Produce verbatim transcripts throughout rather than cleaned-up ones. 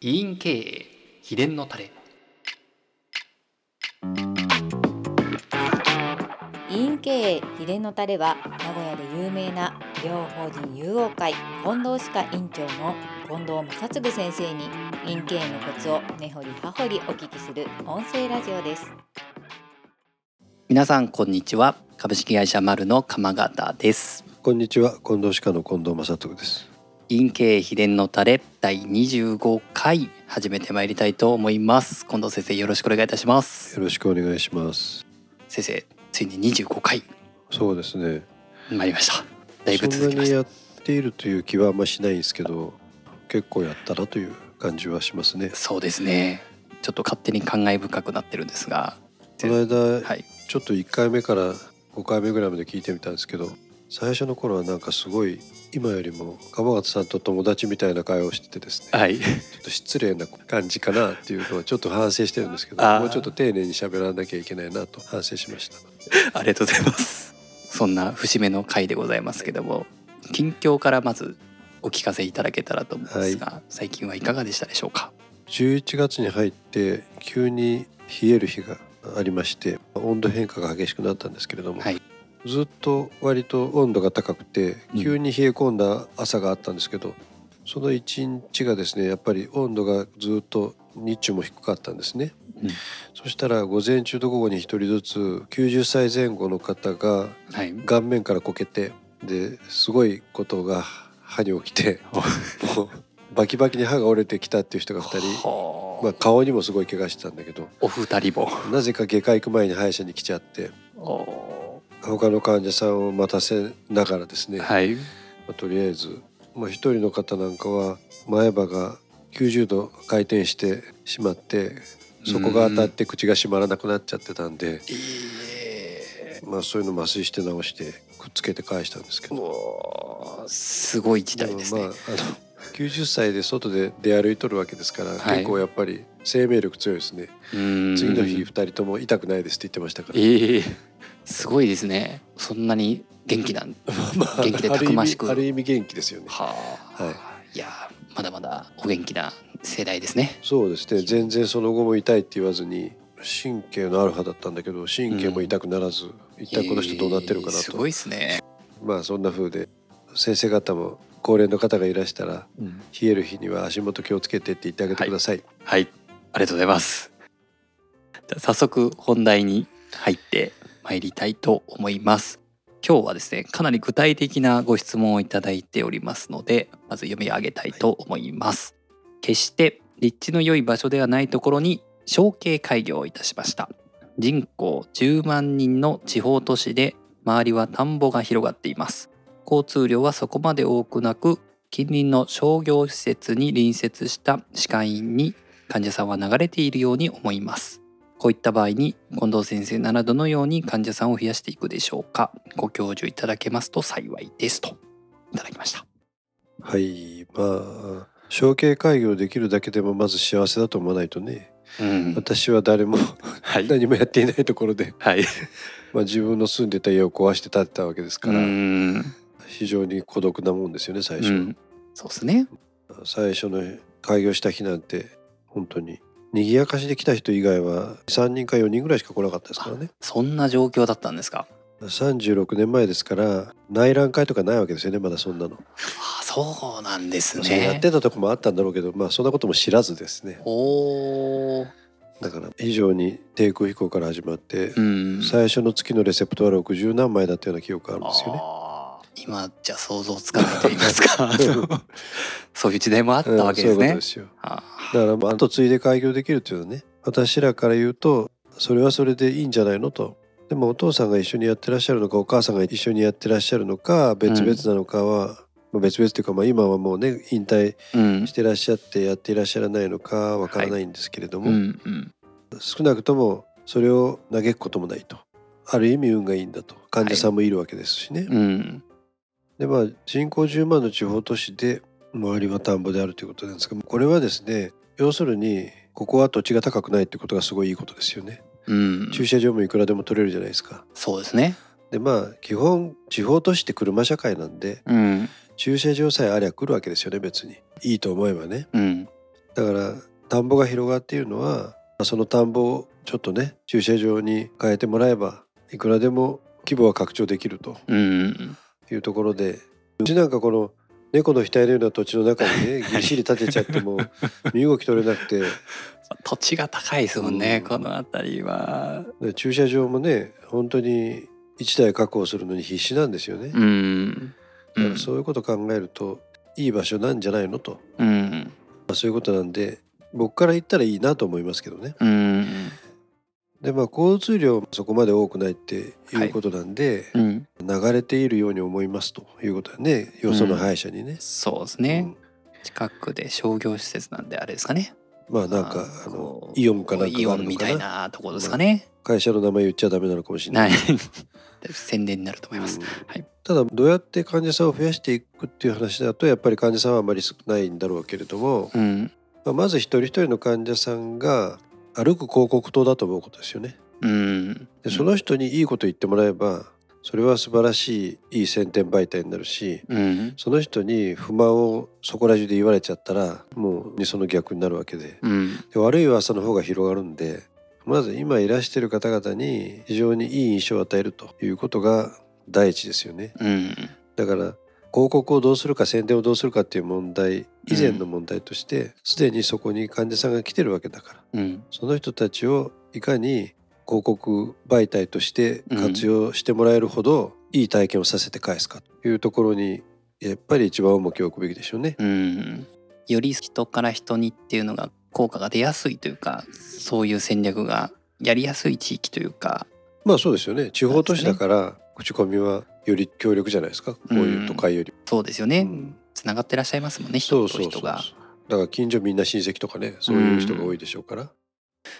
医院経営秘伝のタレ。医院経営秘伝のタレは、名古屋で有名な医療法人友桜会近藤歯科院長の近藤正次先生に医院経営のコツを根掘り葉掘りお聞きする音声ラジオです。皆さんこんにちは、株式会社マルの鎌形です。こんにちは、近藤歯科の近藤正次です。医院経営秘伝のタレだいにじゅうごかい始めてまいりたいと思います。近藤先生、よろしくお願いいたします。よろしくお願いします。先生、ついににじゅうごかい。そうですね、参りました。だいぶ続きました。そんなにやっているという気はあんましないんですけど、結構やったなという感じはしますね。そうですね、ちょっと勝手に感慨深くなってるんですが、この間、はい、ちょっといっかいめからごかいめぐらいまで聞いてみたんですけど、最初の頃はなんかすごい今よりも鎌形さんと友達みたいな会話をしててですね、はい、ちょっと失礼な感じかなっていうのはちょっと反省してるんですけど、もうちょっと丁寧に喋らなきゃいけないなと反省しました。ありがとうございます。そんな節目の回でございますけども、近況からまずお聞かせいただけたらと思うんですが、はい、最近はいかがでしたでしょうか。じゅういちがつに入って急に冷える日がありまして、温度変化が激しくなったんですけれども、はい、ずっと割と温度が高くて急に冷え込んだ朝があったんですけど、うん、そのいちにちがですね、やっぱり温度がずっと日中も低かったんですね、うん、そしたら午前中と午後にひとりずつきゅうじゅっさいぜん後の方が顔面からこけて、はい、ですごいことが歯に起きてもうバキバキに歯が折れてきたっていう人がふたり、まあ、顔にもすごい怪我してたんだけど、お二人もなぜか外科行く前に歯医者に来ちゃって、お他の患者さんを待たせながらですね、はい、まあ、とりあえず、まあ、一人の方なんかは前歯がきゅうじゅうど回転してしまって、そこが当たって口が閉まらなくなっちゃってたんで、うん、まあ、そういうの麻酔して直してくっつけて返したんですけど、すごい時代ですね。まあ、まあ、あのきゅうじゅっさいで外で出歩いとるわけですから、はい、結構やっぱり生命力強いですね。うん、次の日ふたりとも痛くないですって言ってましたから、えー、すごいですね。そんなに元気なん元気でたくましくある意味元気ですよね。は、はい、いやまだまだお元気な世代ですね。そうですね、全然その後も痛いって言わずに、神経のある歯だったんだけど神経も痛くならず、うん、一体この人どうなってるかなと、えー、すごいですね。まあそんな風で先生方も高齢の方がいらしたら、うん、冷える日には足元気をつけてって言ってあげてください。はい、はい、ありがとうございます。じゃあ早速本題に入って参りたいと思います。今日はですね、かなり具体的なご質問をいただいておりますので、まず読み上げたいと思います、はい、決して立地の良い場所ではないところに承継開業いたしました。人口じゅうまんにんの地方都市で、周りは田んぼが広がっています。交通量はそこまで多くなく、近隣の商業施設に隣接した歯科医院に患者さんは流れているように思います。こういった場合に近藤先生ならどのように患者さんを増やしていくでしょうか。ご教授いただけますと幸いです、といただきました。はい、まあ承継開業できるだけでもまず幸せだと思わないとね、うん、私は誰も何もやっていないところで、はい、まあ自分の住んでた家を壊して建てたわけですから、うん、非常に孤独なもんですよね、最初、うん、そうですね。最初の開業した日なんて本当に賑やかしで来た人以外はさんにんかよにんぐらいしか来なかったですからね。そんな状況だったんですか。さんじゅうろくねんまえですから、内覧会とかないわけですよね、まだそんなの。あ、そうなんですね。やってたとこもあったんだろうけど、まあそんなことも知らずですね。おー、だから非常に低空飛行から始まって、うん、最初の月のレセプトはろくじゅうなんまいだったような記憶があるんですよね。今じゃ想像つかないと言いますかそういう時代もあったわけですね、うん、そういうことですよ。あ、だからまあ後継いで開業できるというのはね、私らから言うとそれはそれでいいんじゃないのと。でもお父さんが一緒にやってらっしゃるのか、お母さんが一緒にやってらっしゃるのか、別々なのかは、うん、別々というか、まあ今はもうね引退してらっしゃってやっていらっしゃらないのかわからないんですけれども、はい、うんうん、少なくともそれを嘆くこともないと。ある意味運がいいんだと、患者さんもいるわけですしね、はい、うん、でまあ、人口じゅうまんの地方都市で周りは田んぼであるということなんですが、これはですね、要するにここは土地が高くないということがすごいいいことですよね、うん、駐車場もいくらでも取れるじゃないですか。そうですね。でまあ基本地方都市って車社会なんで、うん、駐車場さえありゃ来るわけですよね、別にいいと思えばね、うん、だから田んぼが広がっているのは、その田んぼをちょっとね駐車場に変えてもらえばいくらでも規模は拡張できるというところで、うちなんかこの猫の額のような土地の中にねぎっしり建てちゃっても身動き取れなくて土地が高いですもんね、うん、この辺りは駐車場もね本当にいちだい確保するのに必死なんですよね、うん、だからそういうことを考えるといい場所なんじゃないのと、うんまあ、そういうことなんで僕から言ったらいいなと思いますけどね、うんでまあ、交通量そこまで多くないっていうことなんで、はいうん、流れているように思いますということだね、よその歯医者にね、うん、そうですね、うん、近くで商業施設なんであれですかね、まあなんかあのイオンかなんかがあるのかな、イオンみたいなところですかね、まあ、会社の名前言っちゃダメなのかもしれない宣伝になると思います、うんはい、ただどうやって患者さんを増やしていくっていう話だとやっぱり患者さんはあまり少ないんだろうけれども、うんまあ、まず一人一人の患者さんが歩く広告塔だと思うことですよね、うん、でその人にいいこと言ってもらえばそれは素晴らしいいい宣伝媒体になるし、うん、その人に不満をそこら中で言われちゃったらもうその逆になるわけ で,、うん、で悪い噂の方が広がるんで、まず今いらしている方々に非常にいい印象を与えるということが第一ですよね、うん、だから広告をどうするか宣伝をどうするかっていう問題以前の問題としてすで、うん、にそこに患者さんが来てるわけだから、うん、その人たちをいかに広告媒体として活用してもらえるほどいい体験をさせて返すかというところにやっぱり一番重きを置くべきでしょうね、うん、より人から人にっていうのが効果が出やすいというか、そういう戦略がやりやすい地域というか、まあそうですよね、地方都市だから口コミはより強力じゃないですか、こういう都会より、うん、そうですよね、うん、繋がってらっしゃいますもんね、人と人が。そうそうそうそう、だから近所みんな親戚とかね、そういう人が多いでしょうから、うん、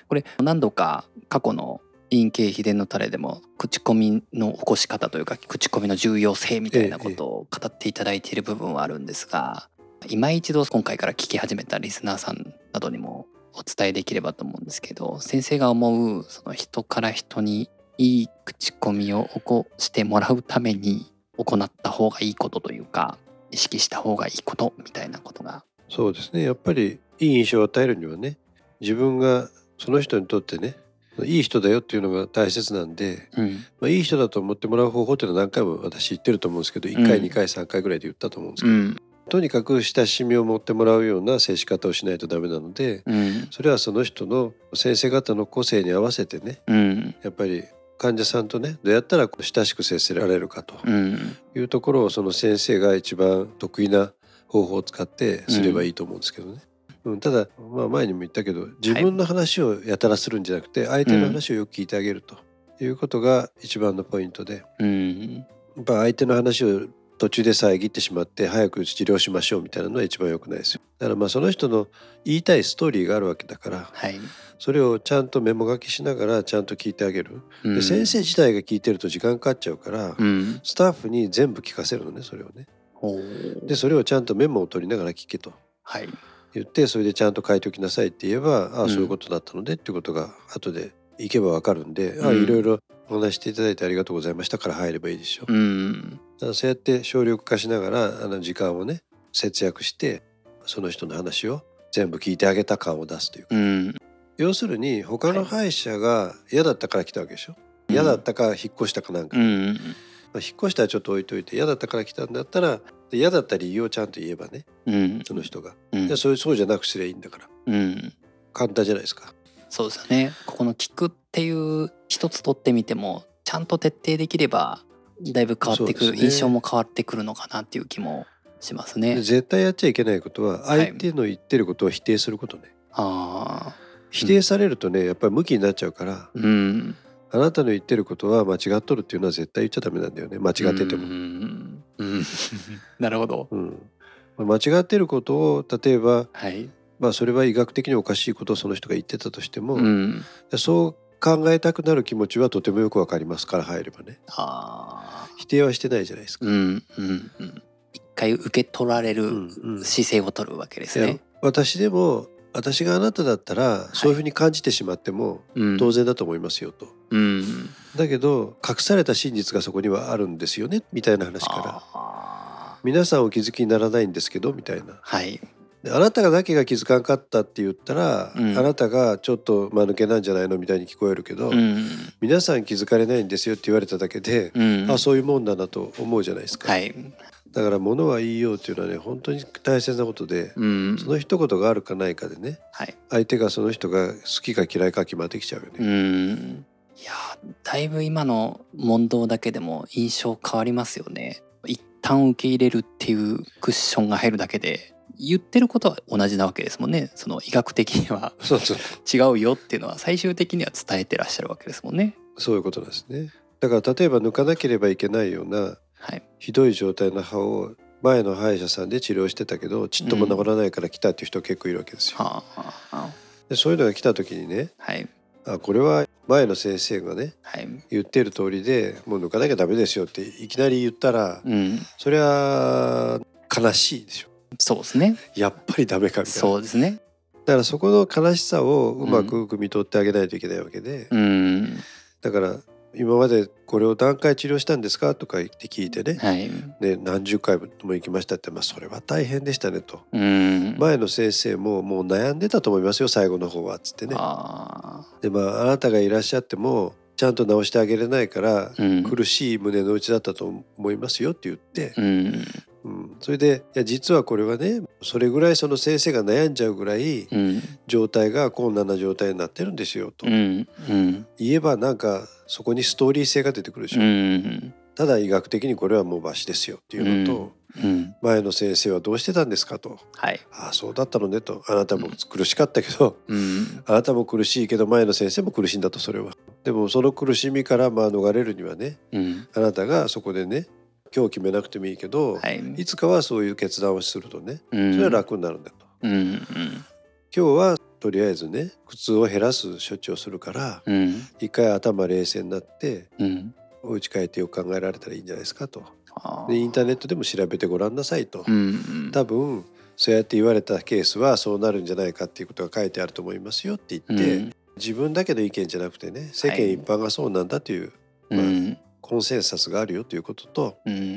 これ何度か過去の陰茎秘伝のタレでも口コミの起こし方というか口コミの重要性みたいなことを語っていただいている部分はあるんですが、ええ、今一度今回から聞き始めたリスナーさんなどにもお伝えできればと思うんですけど、先生が思うその人から人にいい口コミを起こしてもらうために行った方がいいことというか意識した方がいいことみたいなことが。そうですね、やっぱりいい印象を与えるにはね、自分がその人にとってねいい人だよっていうのが大切なんで、うんまあ、いい人だと思ってもらう方法っていうのは何回も私言ってると思うんですけど、いっかい、うん、にかいさんかいぐらいで言ったと思うんですけど、うん、とにかく親しみを持ってもらうような接し方をしないとダメなので、うん、それはその人の先生方の個性に合わせてね、うん、やっぱり患者さんとねどうやったら親しく接せられるかというところをその先生が一番得意な方法を使ってすればいいと思うんですけどね、うんうん、ただ、まあ、前にも言ったけど自分の話をやたらするんじゃなくて相手の話をよく聞いてあげるということが一番のポイントで、うん、やっぱ相手の話を途中で遮ってしまって早く治療しましょうみたいなのは一番良くないですよ。だからまあその人の言いたいストーリーがあるわけだから、はい、それをちゃんとメモ書きしながらちゃんと聞いてあげる、うん、で先生自体が聞いてると時間かかっちゃうから、うん、スタッフに全部聞かせるのね、それをね、うん、でそれをちゃんとメモを取りながら聞けと、はい、言って、それでちゃんと書いておきなさいって言えば、ああそういうことだったのでっていうことが後で行けば分かるんで、うん、ああいろいろお話していただいてありがとうございましたから入ればいいでしょ、うん、だからそうやって省力化しながらあの時間をね節約してその人の話を全部聞いてあげた感を出すというか、うん、要するに他の歯医者が嫌だったから来たわけでしょ、はい、嫌だったか引っ越したかなんか、うんまあ、引っ越したらちょっと置いといて嫌だったから来たんだったら嫌だった理由をちゃんと言えばね、うん、その人が、うん、それそうじゃなくすればいいんだから、うん、簡単じゃないですか。そうですよね、ここの聞くっていう一つ取ってみてもちゃんと徹底できればだいぶ変わってくる、ね、印象も変わってくるのかなっていう気もしますね。絶対やっちゃいけないことは相手の言ってることを否定することね、はい、あ否定されるとね、うん、やっぱり向きになっちゃうから、うん、あなたの言ってることは間違っとるっていうのは絶対言っちゃダメなんだよね、間違ってても、うん、うん、なるほど、うん、間違ってることを例えば、はい、まあ、それは医学的におかしいことをその人が言ってたとしても、うん、そう考えたくなる気持ちはとてもよくわかりますから入ればね、あ否定はしてないじゃないですか、うんうんうん、一回受け取られる姿勢を取るわけですね、うんうん、私でも私があなただったらそういうふうに感じてしまっても当然だと思いますよと、うんうん、だけど隠された真実がそこにはあるんですよねみたいな話から、皆さんお気づきにならないんですけどみたいな、はい、であなたがだけが気づかんかったって言ったら、うん、あなたがちょっと間抜けなんじゃないのみたいに聞こえるけど、うん、皆さん気づかれないんですよって言われただけで、うん、あそういうもんだなと思うじゃないですか、はい、だから物は言いようっていうのはね本当に大切なことで、うん、その一言があるかないかでね、はい、相手がその人が好きか嫌いか決まってきちゃうよね、うん、いやだいぶ今の問答だけでも印象変わりますよね。一旦受け入れるっていうクッションが入るだけで言ってることは同じなわけですもんね。その医学的にはそうそう違うよっていうのは最終的には伝えてらっしゃるわけですもんね。そういうことですね。だから例えば抜かなければいけないような、はい、ひどい状態の歯を前の歯医者さんで治療してたけどちっとも治らないから来たっていう人結構いるわけですよ、うんはあはあ、でそういうのが来た時にね、はい、あこれは前の先生がね、はい、言ってる通りでもう抜かなきゃダメですよっていきなり言ったら、うん、それは悲しいでしょ。そうですね。やっぱりダメかみたいな。そうですね。だからそこの悲しさをうまく汲み取ってあげないといけないわけで、うん、だから今までこれを何回治療したんですかとか言って聞いてね、はい、で何十回も行きましたって、まあ、それは大変でしたねと、うん、前の先生ももう悩んでたと思いますよ最後の方はつってね。あで、まあ、あなたがいらっしゃってもちゃんと治してあげれないから、うん、苦しい胸の内だったと思いますよって言って、うんうん、それでいや実はこれはねそれぐらいその先生が悩んじゃうぐらい、うん、状態が困難な状態になってるんですよと、うんうん、言えばなんかそこにストーリー性が出てくるでしょ、うん、ただ医学的にこれはもうバシですよっていうのと、うんうん、前の先生はどうしてたんですかと、はい、ああそうだったのねとあなたも苦しかったけど、うん、あなたも苦しいけど前の先生も苦しいんだとそれはでもその苦しみからまあ逃れるにはね、うん、あなたがそこでね今日決めなくてもいいけど、はい、いつかはそういう決断をするとね、うん、それは楽になるんだと、うんうん、今日はとりあえずね苦痛を減らす処置をするから、うん、一回頭冷静になって、うん、お家帰ってよく考えられたらいいんじゃないですかとでインターネットでも調べてごらんなさいと、うんうん、多分そうやって言われたケースはそうなるんじゃないかっていうことが書いてあると思いますよって言って、うん、自分だけの意見じゃなくてね世間一般がそうなんだという、はいまあうんコンセンサスがあるよということと、うんうん、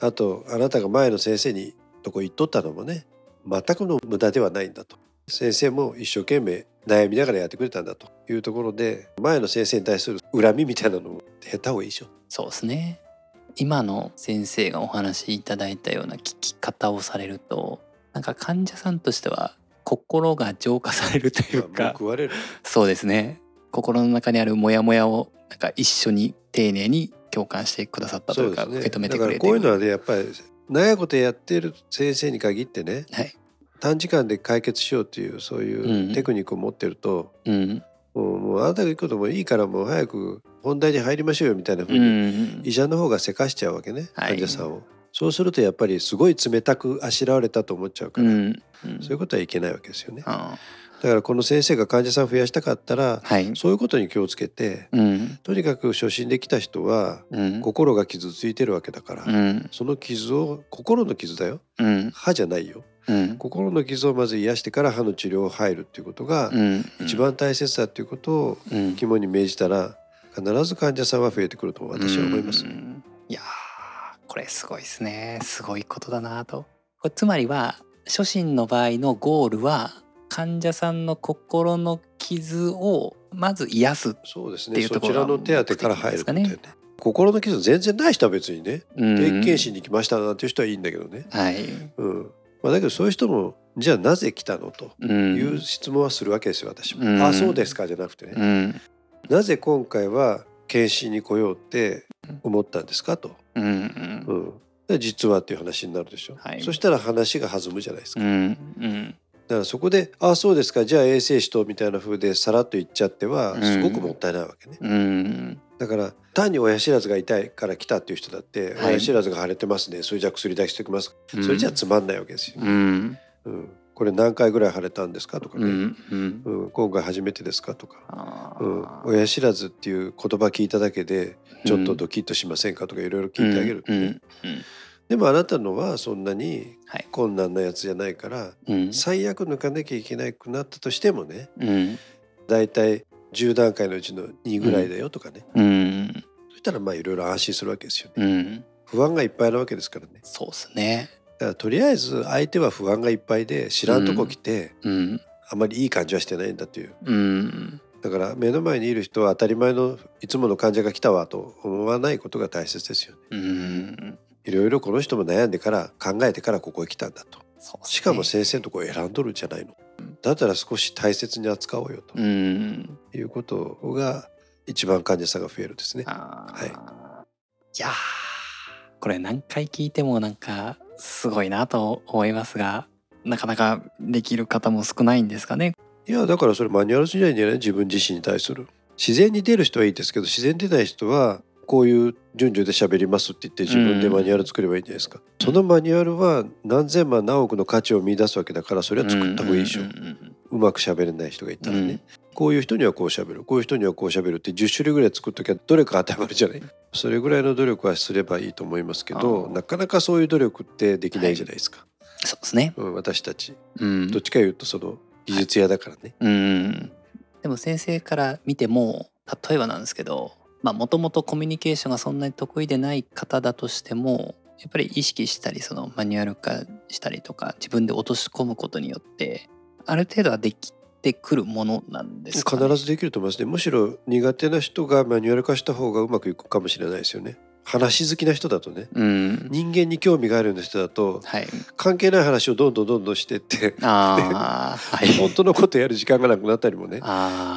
あとあなたが前の先生にとこ行っとったのもね全くの無駄ではないんだと先生も一生懸命悩みながらやってくれたんだというところで前の先生に対する恨みみたいなのを減った方がいいでしょ。そうですね。今の先生がお話しいただいたような聞き方をされるとなんか患者さんとしては心が浄化されるというか報われる。そうですね。心の中にあるモヤモヤをなんか一緒に丁寧に共感してくださったというか受け止めてくれて、そうですね、だからこういうのはねやっぱり長いことやってる先生に限ってね、はい、短時間で解決しようっていうそういうテクニックを持ってると、うん、もう、もうあなたが行くこともいいからもう早く本題に入りましょうよみたいな風に医者の方がせかしちゃうわけね、患者さんを、はい、そうするとやっぱりすごい冷たくあしらわれたと思っちゃうから、うんうん、そういうことはいけないわけですよね。あだからこの先生が患者さん増やしたかったら、はい、そういうことに気をつけて、うん、とにかく初診で来た人は、うん、心が傷ついてるわけだから、うん、その傷を心の傷だよ、うん、歯じゃないよ、うん、心の傷をまず癒してから歯の治療を入るっていうことが一番大切だっていうことを肝に銘じたら必ず患者さんは増えてくると私は思います、うん、いやこれすごいですね。すごいことだなと。これつまりは初診の場合のゴールは患者さんの心の傷をまず癒すっていうところが目的ですかね。そうですね。そちらの手当から入ることでね。心の傷全然ない人は別にね、うん、定期検診に来ましたなんていう人はいいんだけどね、はいうんまあ、だけどそういう人もじゃあなぜ来たのという質問はするわけですよ私も、うん、あそうですかじゃなくてね、うん、なぜ今回は検診に来ようって思ったんですかと、うんうんうん、実はっていう話になるでしょ、はい、そしたら話が弾むじゃないですか、うんうんだからそこでああそうですかじゃあ衛生士とみたいな風でさらっと言っちゃってはすごくもったいないわけね、うんうん、だから単に親知らずが痛いから来たっていう人だって、はい、親知らずが腫れてますねそれじゃあ薬出しておきます、うん、それじゃあつまんないわけですよ、うんうん、これ何回ぐらい腫れたんですかとかね、うんうんうん、今回初めてですかとか、うん、親知らずっていう言葉聞いただけでちょっとドキッとしませんかとかいろいろ聞いてあげる、ねうんうんうんでもあなたのはそんなに困難なやつじゃないから、はいうん、最悪抜かなきゃいけなくなったとしてもね、うん、だいたいじゅうだんかいのうちのにぐらいだよとかね、うん、そしたらまあいろいろ安心するわけですよね、うん、不安がいっぱいなわけですからね。そうですね。だからとりあえず相手は不安がいっぱいで知らんとこ来て、うんうん、あまりいい感じはしてないんだという、うん、だから目の前にいる人は当たり前のいつもの患者が来たわと思わないことが大切ですよね、うん、いろいろこの人も悩んでから考えてからここへ来たんだと、そうですね、しかも先生のとこ選んどるんじゃないの、だったら少し大切に扱おうよと、うん、いうことが一番患者さんが増えるですね。あ、はい、いやこれ何回聞いてもなんかすごいなと思いますが、なかなかできる方も少ないんですかね。いやだからそれマニュアルじゃないんじゃない、自分自身に対する自然に出る人はいいですけど、自然に出ない人はこういう順序で喋りますって言って自分でマニュアル作ればいいんじゃないですか、うん、そのマニュアルは何千万何億の価値を見出すわけだから、それは作った方がいいでしょ、うん う, んうん、うまく喋れない人がいたらね、うん、こういう人にはこう喋る、こういう人にはこう喋るってじゅっしゅるいぐらい作っときゃどれか当てはまるじゃない。それぐらいの努力はすればいいと思いますけど、なかなかそういう努力ってできないじゃないですか、はい、そうですね、うん、私たち、うん、どっちか言うとその技術屋だからね、はい、うんでも先生から見ても、例えばなんですけど、もともとコミュニケーションがそんなに得意でない方だとしても、やっぱり意識したりそのマニュアル化したりとか自分で落とし込むことによってある程度はできてくるものなんですかね。必ずできると思いますね。むしろ苦手な人がマニュアル化した方がうまくいくかもしれないですよね。話好きな人だとね、うん、人間に興味があるような人だと、はい、関係ない話をどんどんどんどんしてってあ、はい、本当のことやる時間がなくなったりもね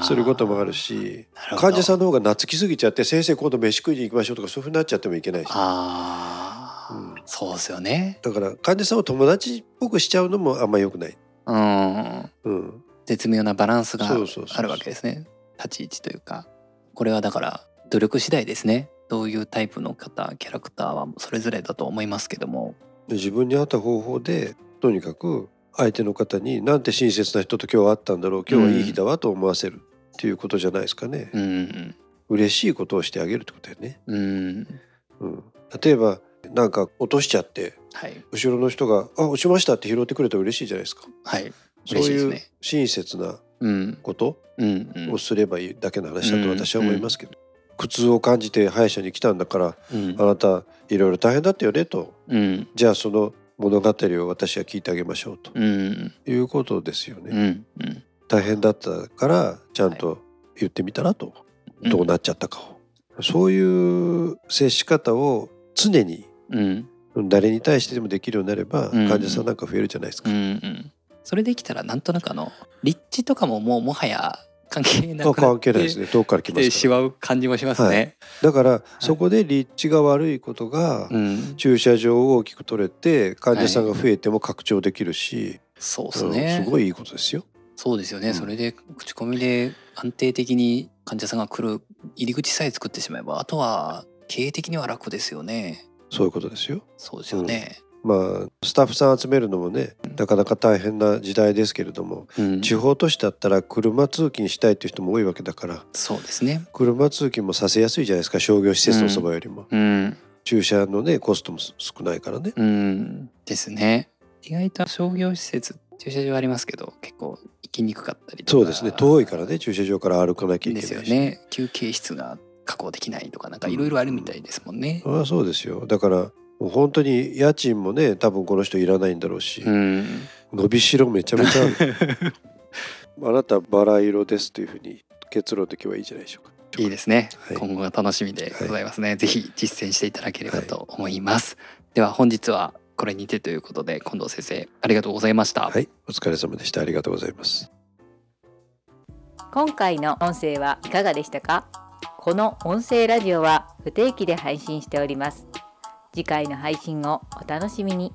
することもあるし、る患者さんの方が懐きすぎちゃって先生今度飯食いに行きましょうとかそういうふうになっちゃってもいけないし、あ、うん、そうですよね。だから患者さんを友達っぽくしちゃうのもあんま良くない、うんうん、絶妙なバランスがあるわけですね。そうそうそうそう、立ち位置というか、これはだから努力次第ですね。どういうタイプの方、キャラクターはそれぞれだと思いますけども、自分に合った方法でとにかく相手の方になんて親切な人と今日会ったんだろう、今日はいい日だわと思わせるっていうことじゃないですかね、うんうん、嬉しいことをしてあげるってことだよね、うんうん、例えばなんか落としちゃって、はい、後ろの人があ落ちましたって拾ってくれたら嬉しいじゃないですか、はい、嬉しいですね。そういう親切なことをすればいいだけの話だと私は思いますけど、うんうんうんうん、苦痛を感じて歯医者に来たんだから、うん、あなたいろいろ大変だったよねと、うん、じゃあその物語を私は聞いてあげましょうと、うん、いうことですよね、うんうん、大変だったからちゃんと言ってみたらと、はい、どうなっちゃったかを、うん、そういう接し方を常に、うん、誰に対してでもできるようになれば、うん、患者さんなんか増えるじゃないですか、うんうん、それできたらなんとなくあの立地とかももうもはや関係なくなってしまう感じもしますね、はい、だからそこで立地が悪いことが、はい、駐車場を大きく取れて患者さんが増えても拡張できるし、はい、そうですね、うん、すごいいいことですよ。そうですよね、うん、それで口コミで安定的に患者さんが来る入り口さえ作ってしまえば、あとは経営的には楽ですよね。そういうことですよ。そうですよね、うん、まあ、スタッフさん集めるのもねなかなか大変な時代ですけれども、うん、地方都市だったら車通勤したいという人も多いわけだから、そうですね、車通勤もさせやすいじゃないですか、商業施設のそばよりも、うん、駐車の、ね、コストも少ないからね、うん、ですね。意外と商業施設駐車場ありますけど結構行きにくかったりとか、そうですね、遠いからね駐車場から歩かなきゃいけないしですよね、休憩室が確保できないとかなんかいろいろあるみたいですもんね、うん、ああそうですよ。だから本当に家賃もね多分この人いらないんだろうし、うん、伸びしろめちゃめちゃあるあなたバラ色ですというふうに結論できればいいじゃないでしょうか。いいですね、はい、今後が楽しみでございますね、はい、ぜひ実践していただければと思います、はい、では本日はこれにてということで、近藤先生ありがとうございました。はい、お疲れ様でした。ありがとうございます。今回の音声はいかがでしたか。この音声ラジオは不定期で配信しております。次回の配信をお楽しみに。